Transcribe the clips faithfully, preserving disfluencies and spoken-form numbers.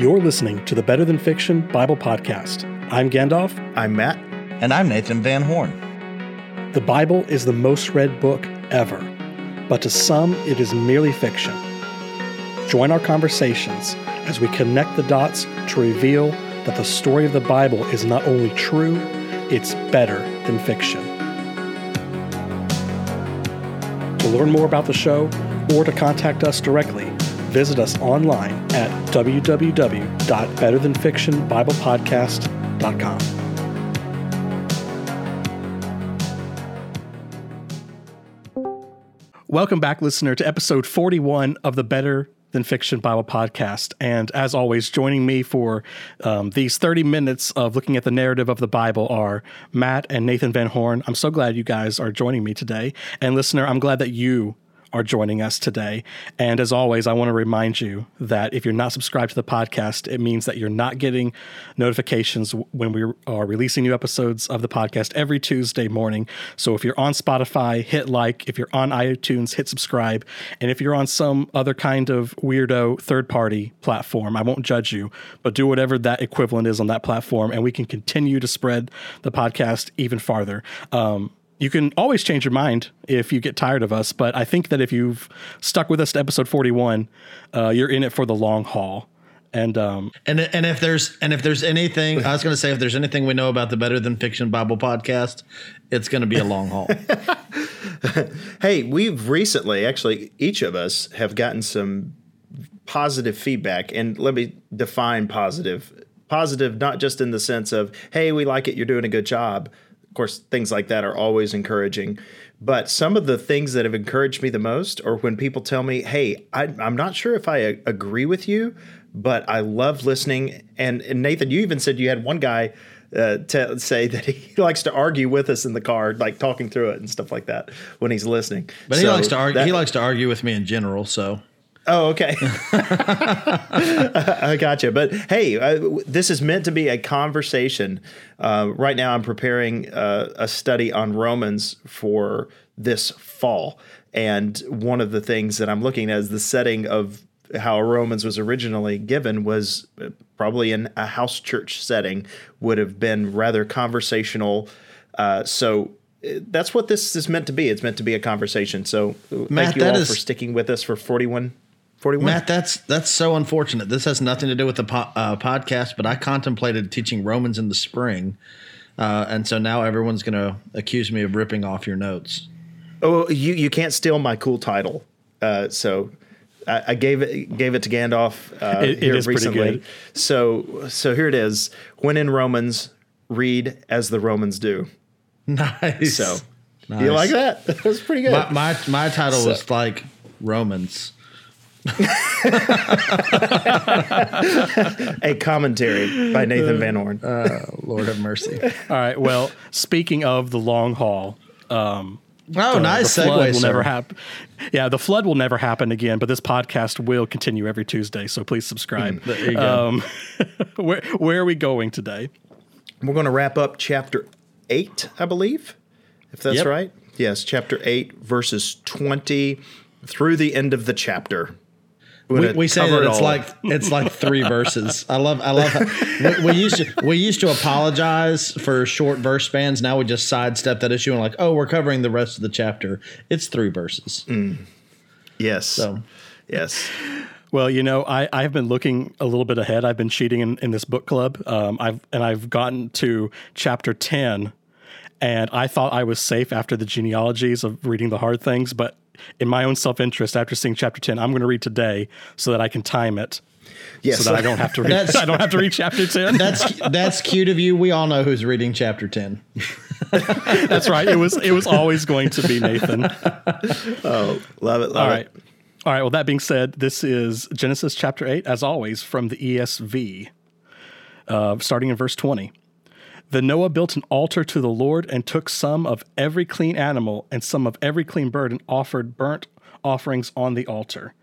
You're listening to the Better Than Fiction Bible Podcast. I'm Gandalf. I'm Matt. And I'm Nathan Van Horn. The Bible is the most read book ever, but to some, it is merely fiction. Join our conversations as we connect the dots to reveal that the story of the Bible is not only true, it's better than fiction. To learn more about the show or to contact us directly, visit us online at w w w dot better than fiction bible podcast dot com. Welcome back, listener, to episode forty-one of the Better Than Fiction Bible Podcast. And as always, joining me for um, these thirty minutes of looking at the narrative of the Bible are Matt and Nathan Van Horn. I'm so glad you guys are joining me today. And listener, I'm glad that you are joining us today. And as always, I want to remind you that if you're not subscribed to the podcast, it means that you're not getting notifications when we are releasing new episodes of the podcast every Tuesday morning. So if you're on Spotify, hit like. If you're on iTunes, hit subscribe. And if you're on some other kind of weirdo third-party platform, I won't judge you, but do whatever that equivalent is on that platform, and we can continue to spread the podcast even farther. Um, You can always change your mind if you get tired of us, but I think that if you've stuck with us to episode forty-one, uh, you're in it for the long haul. And um, and and if there's and if there's anything, I was going to say, if there's anything we know about the Better Than Fiction Bible Podcast, it's going to be a long haul. Hey, we've recently, actually, each of us have gotten some positive feedback, and let me define positive. Positive, not just in the sense of, hey, we like it, you're doing a good job. Of course, things like that are always encouraging. But some of the things that have encouraged me the most are when people tell me, hey, I, I'm not sure if I a- agree with you, but I love listening. And, and Nathan, you even said you had one guy uh, t- say that he likes to argue with us in the car, like talking through it and stuff like that when he's listening. But so he likes to argue. That, he likes to argue with me in general. So. Oh, okay. I gotcha. But hey, I, this is meant to be a conversation. Uh, right now I'm preparing uh, a study on Romans for this fall. And one of the things that I'm looking at is the setting of how Romans was originally given was probably in a house church setting, would have been rather conversational. Uh, so that's what this is meant to be. It's meant to be a conversation. So Matt, thank you all is- for sticking with us for forty-one forty-one Matt, that's that's so unfortunate. This has nothing to do with the po- uh, podcast, but I contemplated teaching Romans in the spring, uh, and so now everyone's going to accuse me of ripping off your notes. Oh, you you can't steal my cool title. Uh, so I, I gave it gave it to Gandalf uh, it, here it is recently. Pretty good. So so here it is. When in Romans, read as the Romans do. Nice. So nice. You like that? That was pretty good. My my, my title so. was like Romans. A commentary by Nathan Van Horn. Uh, Lord have mercy. All right. Well, speaking of the long haul, um, oh, the, nice the segue. Flood will never happen. Yeah, the flood will never happen again. But this podcast will continue every Tuesday. So please subscribe. There you go. Um, where Where are we going today? We're going to wrap up chapter eight, I believe, if that's yep. right. Yes, chapter eight, verses twenty through the end of the chapter. We, we say that it's all. like it's like three verses. I love I love how, we, we used to we used to apologize for short verse spans. Now we just sidestep that issue and like, oh, we're covering the rest of the chapter. It's three verses. Mm. Yes. So yes. Well, you know, I, I've been looking a little bit ahead. I've been cheating in, in this book club. Um, I've and I've gotten to chapter ten, and I thought I was safe after the genealogies of reading the hard things, but in my own self-interest, after seeing chapter ten, I'm going to read today so that I can time it, yes, so that I don't have to read. I don't have to read chapter ten. That's that's cute of you. We all know who's reading chapter ten. That's right. It was it was always going to be Nathan. Oh, love it. Love all right. It. All right. Well, that being said, this is Genesis chapter eight, as always, from the E S V, uh, starting in verse twenty. Then Noah built an altar to the Lord and took some of every clean animal and some of every clean bird and offered burnt offerings on the altar.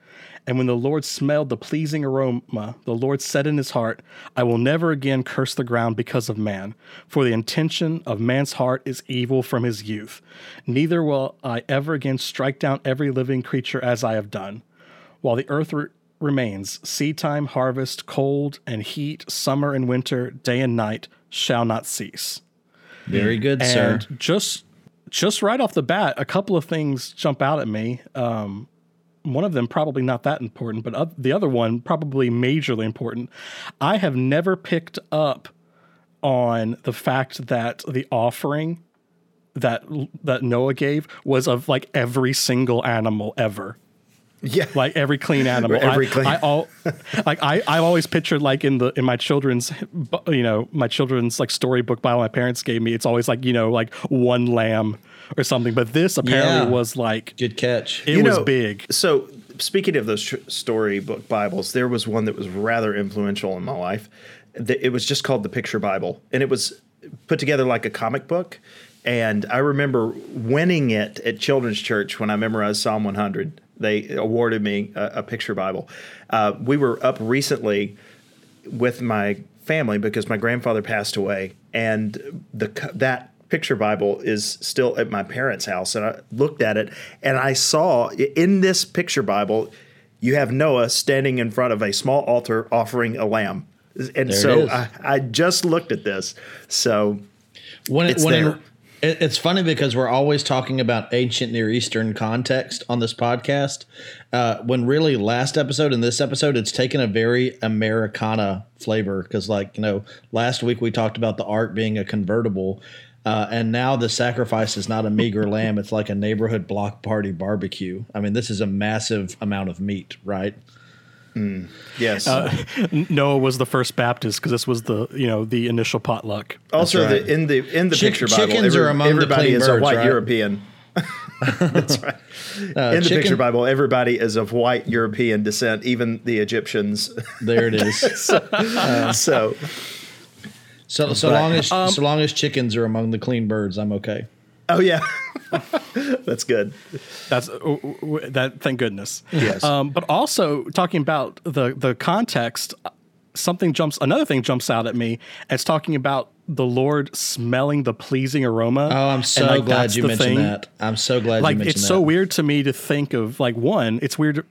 And when the Lord smelled the pleasing aroma, the Lord said in his heart, I will never again curse the ground because of man, for the intention of man's heart is evil from his youth. Neither will I ever again strike down every living creature as I have done. While the earth re- remains, seedtime, harvest, cold and heat, summer and winter, day and night shall not cease. Very good, and sir. Just just right off the bat, a couple of things jump out at me. Um, one of them probably not that important, but uh, the other one probably majorly important. I have never picked up on the fact that the offering that that Noah gave was of like every single animal ever. Yeah, like every clean animal. Every I, clean. I, I all, like I, I always pictured like in the in my children's, you know, my children's like storybook Bible my parents gave me. It's always like, you know, like one lamb or something. But this apparently yeah. was like good catch. It you was know, big. So speaking of those storybook Bibles, there was one that was rather influential in my life. It was just called the Picture Bible, and it was put together like a comic book. And I remember winning it at Children's Church when I memorized Psalm one hundred. They awarded me a, a picture Bible. Uh, we were up recently with my family because my grandfather passed away, and the that picture Bible is still at my parents' house. And I looked at it, and I saw in this picture Bible, you have Noah standing in front of a small altar offering a lamb. And there so I, I just looked at this. So when it, it's when there. It, It's funny because we're always talking about ancient Near Eastern context on this podcast, uh, when really last episode and this episode, it's taken a very Americana flavor because, like, you know, last week we talked about the ark being a convertible, uh, and now the sacrifice is not a meager lamb. It's like a neighborhood block party barbecue. I mean, this is a massive amount of meat, right? Mm. Yes. Uh, Noah was the first Baptist because this was the, you know, the initial potluck. Also, right. the, in the in the Ch- picture Bible, every, are among everybody the is birds, a white right? European. That's right. Uh, in the chicken. Picture Bible, everybody is of white European descent, even the Egyptians. There it is. so, uh, so, so, so but, long as um, so long as chickens are among the clean birds, I'm okay. Oh yeah, that's good. That's that. Thank goodness. Yes. Um, but also talking about the the context, something jumps. Another thing jumps out at me as talking about the Lord smelling the pleasing aroma. Oh, I'm so like, glad you mentioned thing. that. I'm so glad like, you mentioned that. Like it's so weird to me to think of like one. It's weird to,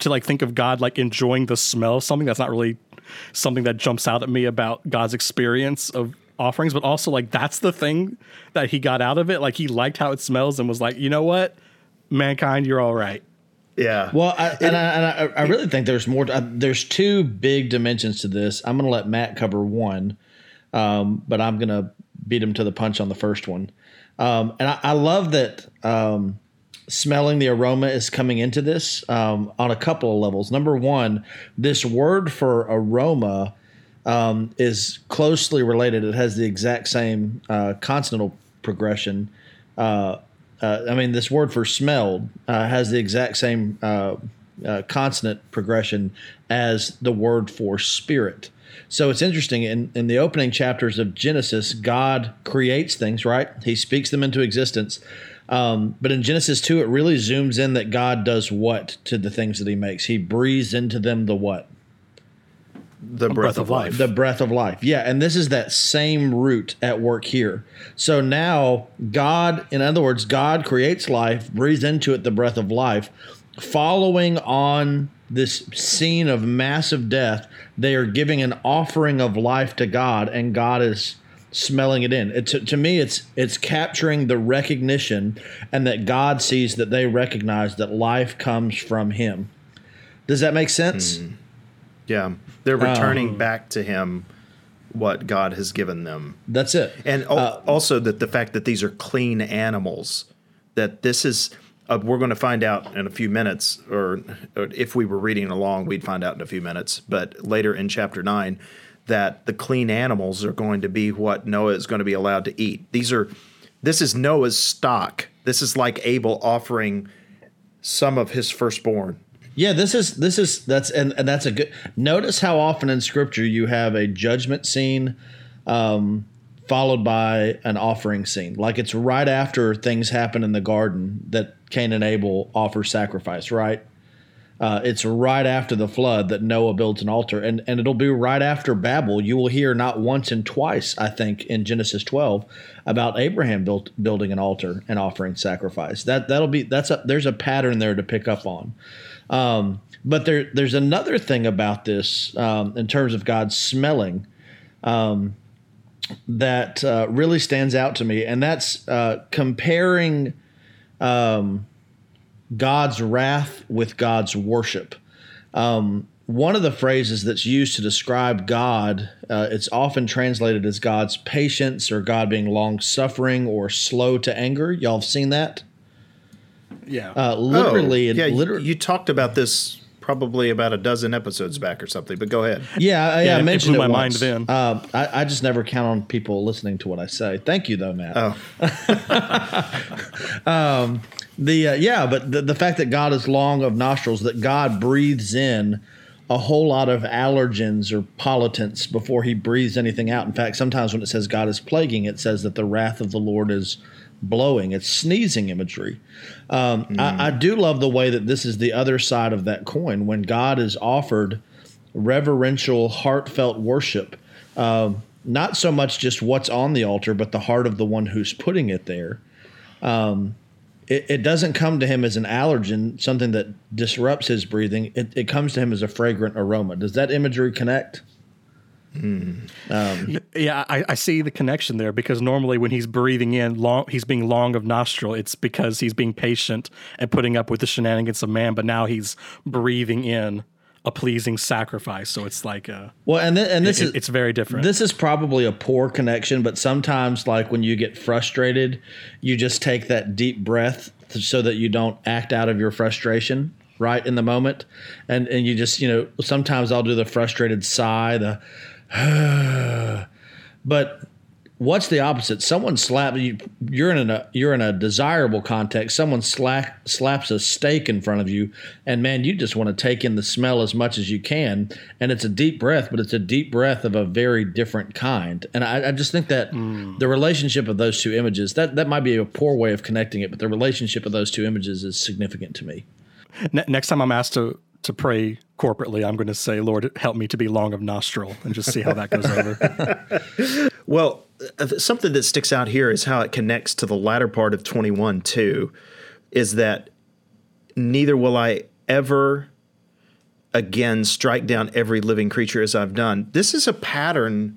to like think of God like enjoying the smell of something. That's not really something that jumps out at me about God's experience of offerings, but also like that's the thing that he got out of it. Like he liked how it smells and was like, you know what, mankind, you're all right. Yeah. Well, I, and, it, I, and I, I really think there's more. Uh, there's two big dimensions to this. I'm going to let Matt cover one, um, but I'm going to beat him to the punch on the first one. Um, and I, I love that um, smelling the aroma is coming into this um, on a couple of levels. Number one, this word for aroma Um, is closely related. It has the exact same uh, consonantal progression. Uh, uh, I mean, this word for smelled uh, has the exact same uh, uh, consonant progression as the word for spirit. So it's interesting. In, in the opening chapters of Genesis, God creates things, right? He speaks them into existence. Um, but in Genesis two, it really zooms in that God does what to the things that he makes? He breathes into them the what? The breath, breath of life. life. The breath of life. Yeah. And this is that same root at work here. So now God, in other words, God creates life, breathes into it the breath of life. Following on this scene of massive death, they are giving an offering of life to God, and God is smelling it in. It, to, to me, it's it's capturing the recognition and that God sees that they recognize that life comes from him. Does that make sense? Mm. Yeah, they're returning um, back to him what God has given them. That's it. And al- uh, also that the fact that these are clean animals, that this is uh, – we're going to find out in a few minutes, or, or if we were reading along, we'd find out in a few minutes. But later in chapter nine, that the clean animals are going to be what Noah is going to be allowed to eat. These are – this is Noah's stock. This is like Abel offering some of his firstborn. Yeah, this is this is that's and, and that's a good notice how often in scripture you have a judgment scene um, followed by an offering scene. Like it's right after things happen in the garden that Cain and Abel offer sacrifice, right? Uh, it's right after the flood that Noah builds an altar, and, and it'll be right after Babel. You will hear not once and twice, I think, in Genesis twelve about Abraham built, building an altar and offering sacrifice. That that'll be that's a, there's a pattern there to pick up on. Um, but there there's another thing about this um, in terms of God smelling um, that uh, really stands out to me, and that's uh, comparing. Um, God's wrath with God's worship. Um, one of the phrases that's used to describe God, uh, it's often translated as God's patience or God being long-suffering or slow to anger. Y'all have seen that? Yeah. Uh, literally. Oh, yeah, liter- you talked about this probably about a dozen episodes back or something, but go ahead. Yeah, I, yeah, I mentioned it, blew it my once. mind then. Uh, I, I just never count on people listening to what I say. Thank you, though, Matt. Oh. um The uh, yeah, but the, the fact that God is long of nostrils, that God breathes in a whole lot of allergens or pollutants before he breathes anything out. In fact, sometimes when it says God is plaguing, it says that the wrath of the Lord is blowing. It's sneezing imagery. Um, mm. I, I do love the way that this is the other side of that coin. When God is offered reverential, heartfelt worship, uh, not so much just what's on the altar, but the heart of the one who's putting it there. Um It, it doesn't come to him as an allergen, something that disrupts his breathing. It, it comes to him as a fragrant aroma. Does that imagery connect? Mm. Um, yeah, I, I see the connection there, because normally when he's breathing in, long, he's being long of nostril. It's because he's being patient and putting up with the shenanigans of man, but now he's breathing in a pleasing sacrifice. So it's like a well, and th- and this it, is it's very different. This is probably a poor connection, but sometimes, like when you get frustrated, you just take that deep breath so that you don't act out of your frustration right in the moment, and and you just you know sometimes I'll do the frustrated sigh, the but. What's the opposite? Someone slaps you. You're in a you're in a desirable context. Someone slack, slaps a steak in front of you, and man, you just want to take in the smell as much as you can. And it's a deep breath, but it's a deep breath of a very different kind. And I, I just think that mm. the relationship of those two images that that might be a poor way of connecting it, but the relationship of those two images is significant to me. Ne- next time I'm asked to. to pray corporately, I'm going to say, Lord, help me to be long of nostril, and just see how that goes over. Well, something that sticks out here is how it connects to the latter part of twenty-one, too, is that neither will I ever again strike down every living creature as I've done. This is a pattern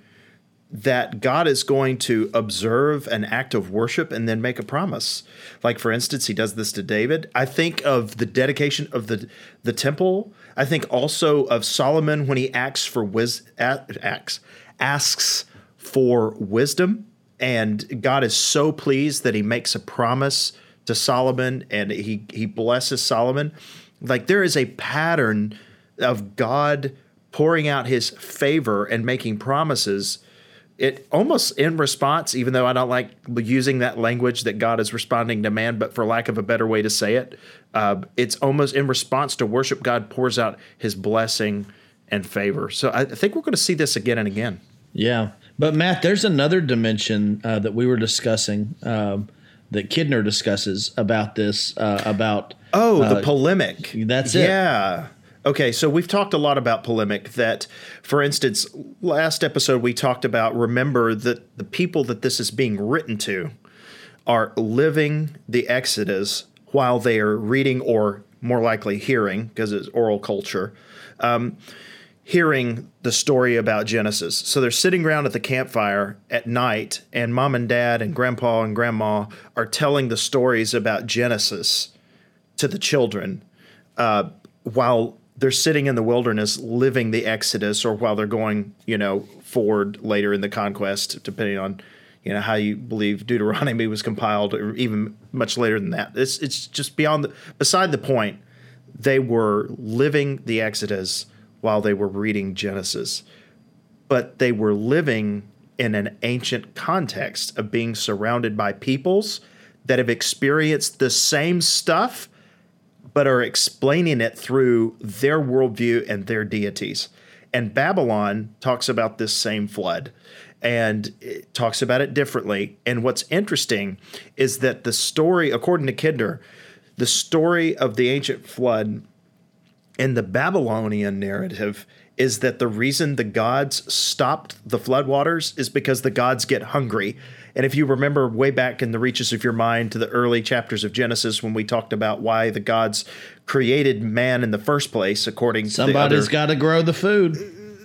that God is going to observe an act of worship and then make a promise. Like, for instance, he does this to David. I think of the dedication of the the temple. I think also of Solomon when he acts for wis- acts, asks for wisdom. And God is so pleased that he makes a promise to Solomon, and he, he blesses Solomon. Like, there is a pattern of God pouring out his favor and making promises. It almost in response, even though I don't like using that language that God is responding to man, but for lack of a better way to say it, uh, it's almost in response to worship, God pours out his blessing and favor. So I think we're going to see this again and again. Yeah. But Matt, there's another dimension uh, that we were discussing, um, that Kidner discusses about this, uh, about. Oh, uh, the polemic. That's it. Yeah. Okay, so we've talked a lot about polemic that, for instance, last episode we talked about, remember that the people that this is being written to are living the Exodus while they are reading, or more likely hearing, because it's oral culture, um, hearing the story about Genesis. So they're sitting around at the campfire at night, and mom and dad and grandpa and grandma are telling the stories about Genesis to the children uh, while they're sitting in the wilderness living the Exodus, or while they're going, you know, forward later in the conquest, depending on, you know, how you believe Deuteronomy was compiled, or even much later than that. It's it's just beyond the beside the point. They were living the Exodus while they were reading Genesis, but they were living in an ancient context of being surrounded by peoples that have experienced the same stuff, but are explaining it through their worldview and their deities. And Babylon talks about this same flood, and it talks about it differently. And what's interesting is that the story, according to Kidner, the story of the ancient flood in the Babylonian narrative is that the reason the gods stopped the floodwaters is because the gods get hungry. And if you remember way back in the reaches of your mind to the early chapters of Genesis, when we talked about why the gods created man in the first place, according to somebody's got to grow the food.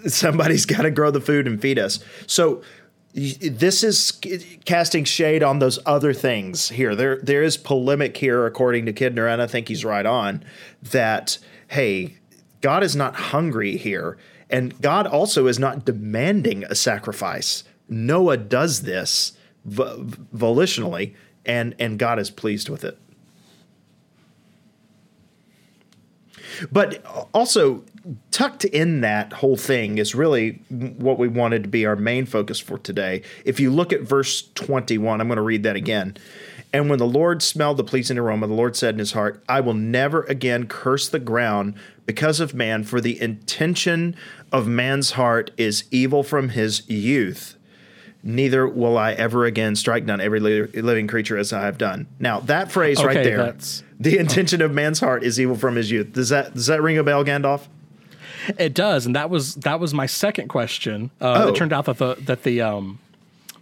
Somebody's got to grow the food and feed us. So this is casting shade on those other things here. There, there is polemic here, according to Kidner, and I think he's right on that. Hey, God is not hungry here, and God also is not demanding a sacrifice. Noah does this vo- volitionally, and, and God is pleased with it. But also, tucked in that whole thing is really what we wanted to be our main focus for today. If you look at verse twenty-one, I'm going to read that again. And when the Lord smelled the pleasing aroma, the Lord said in his heart, I will never again curse the ground because of man, for the intention of man's heart is evil from his youth. Neither will I ever again strike down every living creature as I have done. Now, that phrase okay, right there, that's, the intention okay. of man's heart is evil from his youth. Does that does that ring a bell, Gandalf? It does, and that was that was my second question. Uh, oh. It turned out that the that the um,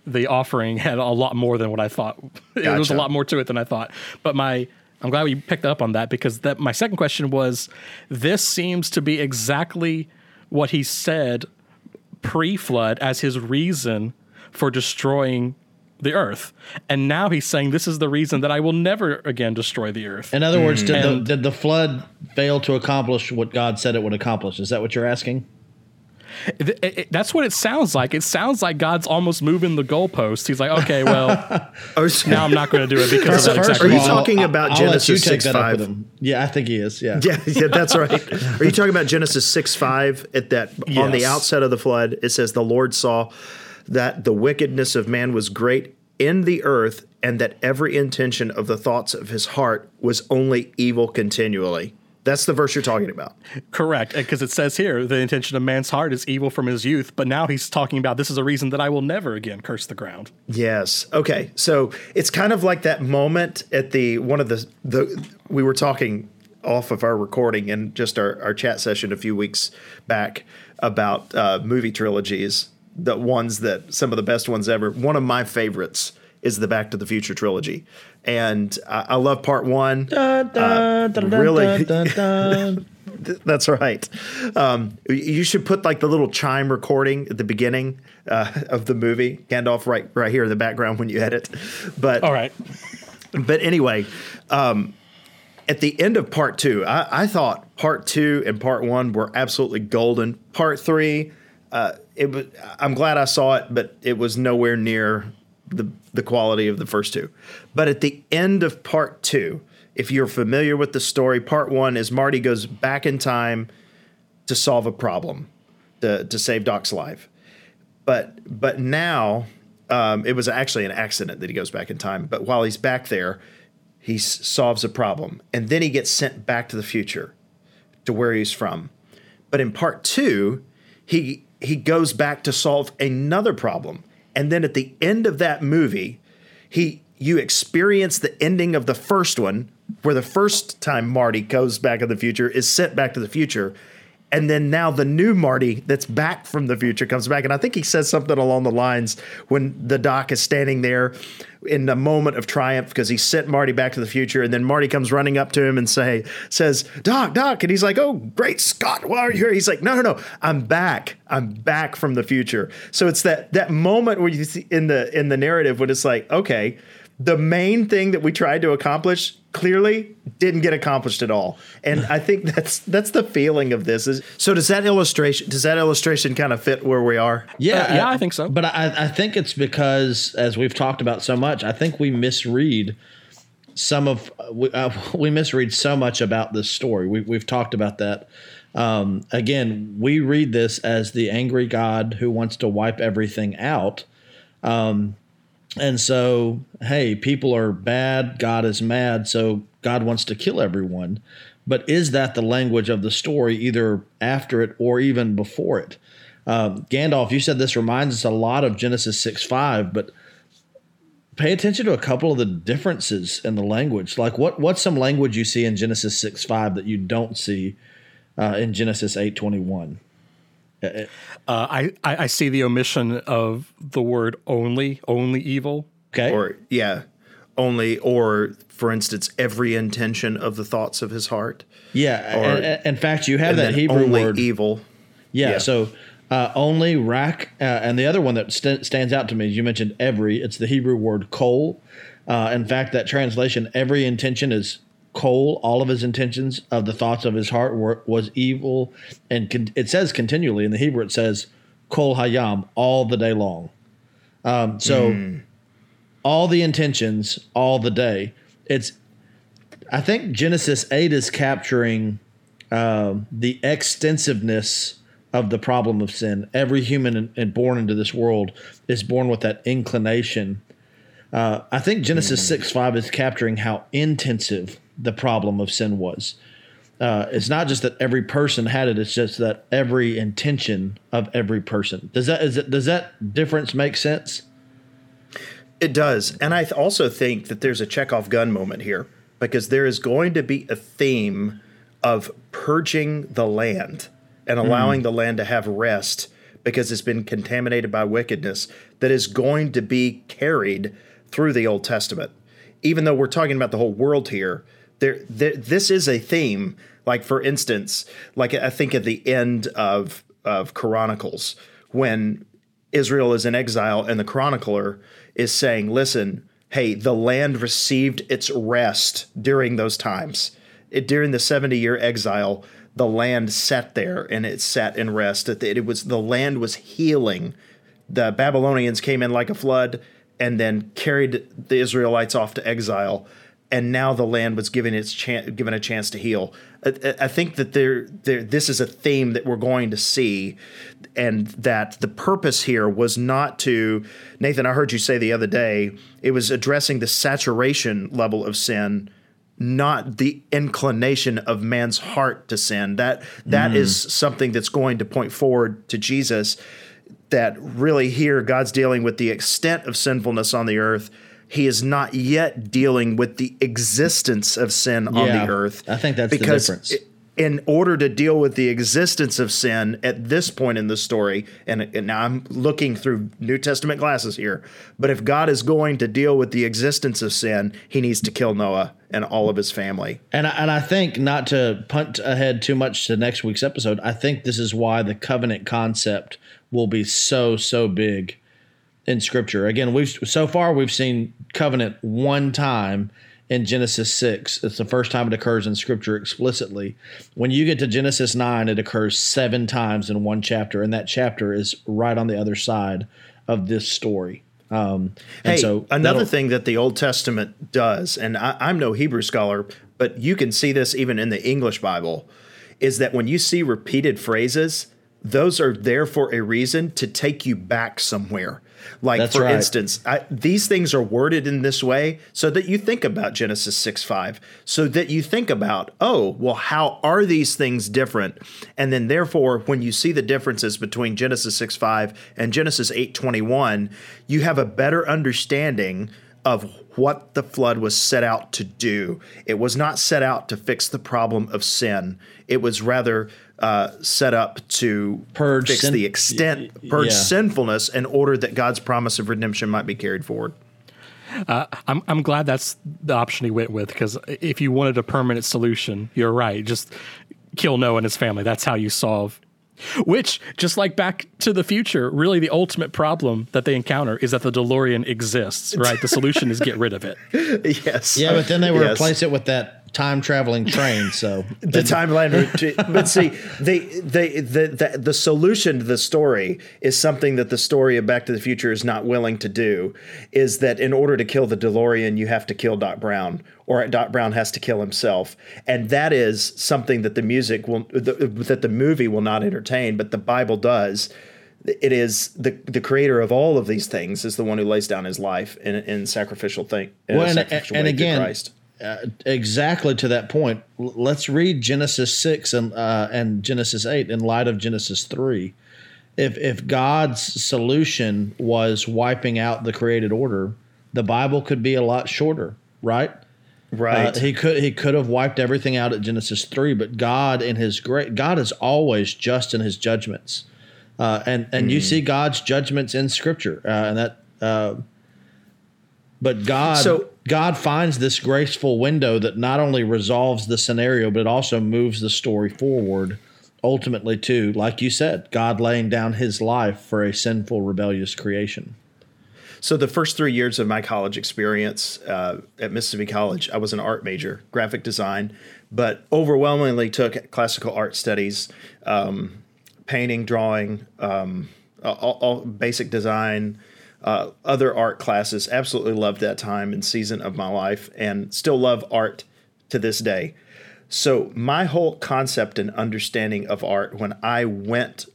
the offering had a lot more than what I thought. Gotcha. There was a lot more to it than I thought. But my I'm glad we picked up on that, because that my second question was, this seems to be exactly what he said pre-flood as his reason for destroying the earth. And now he's saying this is the reason that I will never again destroy the earth. In other words, mm. did, the, did the flood fail to accomplish what God said it would accomplish? Is that what you're asking? It, it, it, that's what it sounds like. It sounds like God's almost moving the goalposts. He's like, okay, well, now I'm not going to do it because of that. Exactly. Are you talking about I'll, Genesis six five? Yeah, I think he is. Yeah, yeah, yeah, that's right. Are you talking about Genesis six five? At that, yes. On the outset of the flood, it says the Lord saw that the wickedness of man was great in the earth, and that every intention of the thoughts of his heart was only evil continually. That's the verse you're talking about. Correct, because it says here, the intention of man's heart is evil from his youth, but now he's talking about this is a reason that I will never again curse the ground. Yes, okay. So it's kind of like that moment at the one of the, the we were talking off of our recording and just our, our chat session a few weeks back about uh, movie trilogies. The ones that some of the best ones ever. One of my favorites is the Back to the Future trilogy, and I, I love part one. Da, da, da, uh, really, da, da, da. That's right. Um, you should put like the little chime recording at the beginning uh, of the movie, Gandalf, right, right here in the background when you edit. But all right. But anyway, um, at the end of part two, I, I thought part two and part one were absolutely golden. Part three. Uh, it was, I'm glad I saw it, but it was nowhere near the the quality of the first two. But at the end of part two, if you're familiar with the story, part one is Marty goes back in time to solve a problem, to to save Doc's life. But but now um, it was actually an accident that he goes back in time. But while he's back there, he s- solves a problem, and then he gets sent back to the future, to where he's from. But in part two, he He goes back to solve another problem. And then at the end of that movie, he you experience the ending of the first one, where the first time Marty goes back in the future is sent back to the future. And then now the new Marty that's back from the future comes back. And I think he says something along the lines when the Doc is standing there in a moment of triumph because he sent Marty back to the future. And then Marty comes running up to him and say, says, Doc, Doc. And he's like, oh, great Scott, why are you here? He's like, no, no, no, I'm back. I'm back from the future. So it's that that moment where you see in the in the narrative when it's like, okay, the main thing that we tried to accomplish clearly didn't get accomplished at all. And I think that's that's the feeling of this. Is so does that illustration does that illustration kind of fit where we are? Yeah, uh, yeah, I, I think so. But I, I think it's because, as we've talked about so much, I think we misread some of uh, we misread so much about this story. We, we've talked about that. Um, again, we read this as the angry God who wants to wipe everything out. Um And so, hey, people are bad, God is mad, so God wants to kill everyone. But is that the language of the story, either after it or even before it? Um, Gandalf, you said this reminds us a lot of Genesis six five, but pay attention to a couple of the differences in the language. Like what what's some language you see in Genesis six five that you don't see uh, in Genesis eight twenty-one. Uh, I, I see the omission of the word only, only evil. Okay. Or, yeah, only, or, for instance, every intention of the thoughts of his heart. Yeah, or, and, and, in fact, you have that Hebrew only word. Only evil. Yeah, yeah. so uh, only, rack, uh, and the other one that st- stands out to me, you mentioned every, it's the Hebrew word kol. Uh, in fact, that translation, every intention is Cole, all of his intentions of the thoughts of his heart were, was evil. And con- it says continually in the Hebrew, it says, Kol Hayam, all the day long. Um, so mm. all the intentions, all the day. It's, I think Genesis eight is capturing uh, the extensiveness of the problem of sin. Every human in, in born into this world is born with that inclination. Uh, I think Genesis mm. six five is capturing how intensive the problem of sin was. Uh, it's not just that every person had it; it's just that every intention of every person. Does that is it, does that difference make sense? It does, and I th- also think that there's a Chekhov gun moment here, because there is going to be a theme of purging the land and allowing mm. the land to have rest, because it's been contaminated by wickedness, that is going to be carried through the Old Testament. Even though we're talking about the whole world here, There, there, this is a theme. Like, for instance, like I think at the end of of Chronicles, when Israel is in exile and the chronicler is saying, listen, hey, the land received its rest during those times. It, during the seventy-year exile, the land sat there and it sat in rest. It, it was the land was healing. The Babylonians came in like a flood and then carried the Israelites off to exile. And now the land was given its chance, given a chance to heal. I, I think that there, there, this is a theme that we're going to see, and that the purpose here was not to – Nathan, I heard you say the other day, it was addressing the saturation level of sin, not the inclination of man's heart to sin. That That mm. is something that's going to point forward to Jesus, that really here God's dealing with the extent of sinfulness on the earth. He is not yet dealing with the existence of sin on yeah, the earth. I think that's the difference. It, in order to deal with the existence of sin at this point in the story, and, and now I'm looking through New Testament glasses here, but if God is going to deal with the existence of sin, he needs to kill Noah and all of his family. And I, and I think, not to punt ahead too much to next week's episode, I think this is why the covenant concept will be so, so big in Scripture. Again, we've so far we've seen covenant one time in Genesis six. It's the first time it occurs in Scripture explicitly. When you get to Genesis nine, it occurs seven times in one chapter, and that chapter is right on the other side of this story. Um, and hey, so another thing that the Old Testament does, and I, I'm no Hebrew scholar, but you can see this even in the English Bible, is that when you see repeated phrases, those are there for a reason to take you back somewhere. Like, That's for right. instance, I, these things are worded in this way so that you think about Genesis six five, so that you think about, oh, well, how are these things different? And then therefore, when you see the differences between Genesis six five and Genesis eight twenty-one, you have a better understanding of what the flood was set out to do. It was not set out to fix the problem of sin. It was rather uh, set up to purge fix sin- the extent, purge yeah. sinfulness in order that God's promise of redemption might be carried forward. Uh, I'm I'm glad that's the option he went with, because if you wanted a permanent solution, you're right. Just kill Noah and his family. That's how you solve. Which, just like Back to the Future, really the ultimate problem that they encounter is that the DeLorean exists, right? The solution is get rid of it. Yes. Yeah, but then they would yes. replace it with that time-traveling train, so. the timeline. But see, they, they, the, the, the solution to the story is something that the story of Back to the Future is not willing to do, is that in order to kill the DeLorean, you have to kill Doc Brown, or Doc Brown has to kill himself. And that is something that the music will, the, that the movie will not entertain, but the Bible does. It is the the creator of all of these things is the one who lays down his life in, in sacrificial thing. In well, and, sacrificial and, and again, Christ. Uh, exactly to that point, l- let's read Genesis six and uh, and Genesis eight in light of Genesis three. If if God's solution was wiping out the created order, the Bible could be a lot shorter, right? Right. Uh, he could he could have wiped everything out at Genesis three, but God in his great God is always just in his judgments. Uh, and and mm. you see God's judgments in Scripture, uh, and that. Uh, but God, so, God finds this graceful window that not only resolves the scenario, but it also moves the story forward. Ultimately, to, like you said, God laying down His life for a sinful, rebellious creation. So the first three years of my college experience uh, at Mississippi College, I was an art major, graphic design, but overwhelmingly took classical art studies. Um, painting, drawing, um, all, all basic design, uh, other art classes. Absolutely loved that time and season of my life and still love art to this day. So my whole concept and understanding of art when I went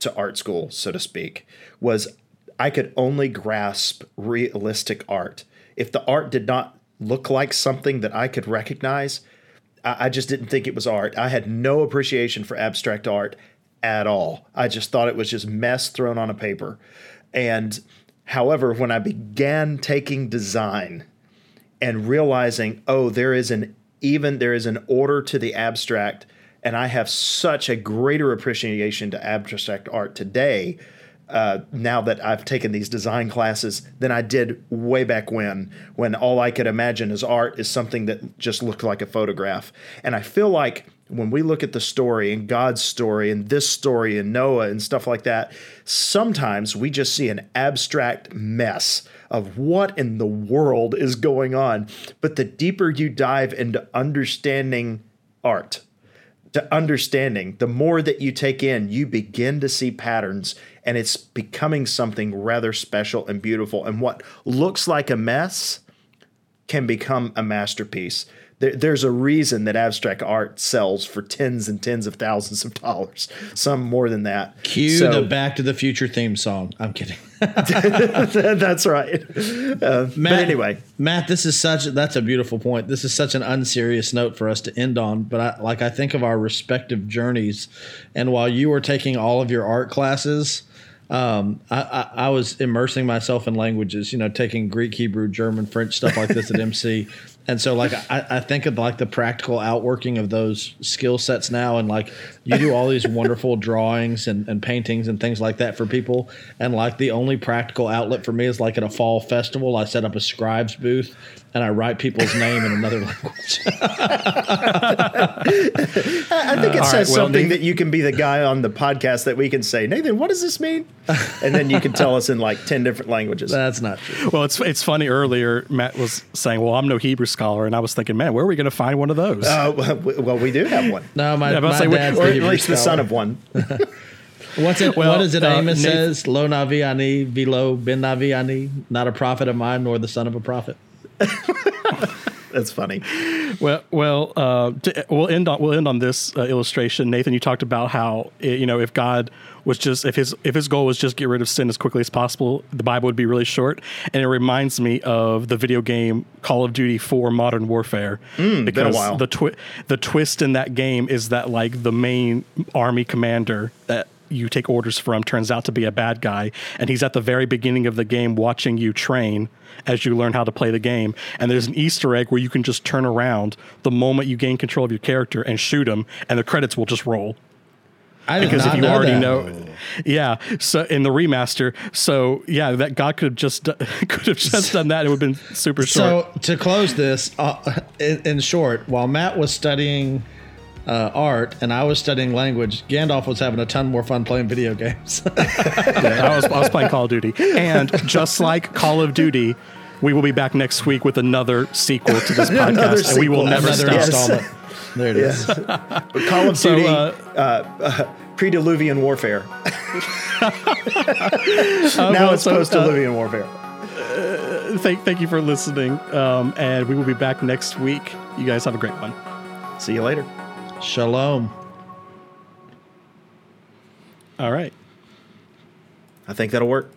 to art school, so to speak, was I could only grasp realistic art. If the art did not look like something that I could recognize, I, I just didn't think it was art. I had no appreciation for abstract art at all. I just thought it was just mess thrown on a paper. And however, when I began taking design and realizing, oh, there is an even there is an order to the abstract, and I have such a greater appreciation to abstract art today, uh, now that I've taken these design classes, than I did way back when, when all I could imagine as art is something that just looked like a photograph. And I feel like when we look at the story and God's story and this story and Noah and stuff like that, sometimes we just see an abstract mess of what in the world is going on. But the deeper you dive into understanding art, to understanding, the more that you take in, you begin to see patterns, and it's becoming something rather special and beautiful. And what looks like a mess can become a masterpiece. There's a reason that abstract art sells for tens and tens of thousands of dollars, some more than that. Cue so, the Back to the Future theme song. I'm kidding. That's right. Uh, Matt, but anyway. Matt, this is such – that's a beautiful point. This is such an unserious note for us to end on. But I, like I think of our respective journeys, and while you were taking all of your art classes – Um, I, I, I was immersing myself in languages, you know, taking Greek, Hebrew, German, French, stuff like this at M C. And so like, I, I think of like the practical outworking of those skill sets now. And like, you do all these wonderful drawings and, and paintings and things like that for people. And like the only practical outlet for me is like at a fall festival, I set up a scribe's booth and I write people's name in another language. I think it uh, says right, well, something Nathan, that you can be the guy on the podcast that we can say, Nathan, what does this mean? And then you can tell us in like ten different languages. That's not true. Well, it's it's funny. Earlier, Matt was saying, well, I'm no Hebrew scholar. And I was thinking, man, where are we going to find one of those? Uh, well, we do have one. No, my, yeah, my say, dad's or the Hebrew Or at least scholar. The son of one. What's it? Well, what is it uh, Amos Nathan, says? Lo navi ani, velo ben navi ani, not a prophet of mine, nor the son of a prophet. That's funny. Well, well, uh, to, we'll end on we'll end on this uh, illustration. Nathan, you talked about how it, you know if God was just if his if his goal was just get rid of sin as quickly as possible, the Bible would be really short. And it reminds me of the video game Call of Duty four Modern Warfare mm, because been a while. the twi- the twist in that game is that like the main army commander that you take orders from turns out to be a bad guy, and he's at the very beginning of the game watching you train as you learn how to play the game. And there's an Easter egg where you can just turn around the moment you gain control of your character and shoot him, and the credits will just roll. I did because not if you know already that. know, yeah. So in the remaster, so yeah, that God could have just could have just done that. It would have been super short. So to close this, uh, in, in short, while Matt was studying Uh, art and I was studying language, Gandalf was having a ton more fun playing video games. yeah, I was, I was playing Call of Duty. And just like Call of Duty, we will be back next week with another sequel to this podcast, sequel, and we will never stop. Yes. There it is. Yeah. Call of so, Duty, uh, uh, uh, pre-Diluvian warfare. now well, it's so, post-Diluvian uh, warfare. Uh, thank, thank you for listening, um, and we will be back next week. You guys have a great one. See you later. Shalom. All right. I think that'll work.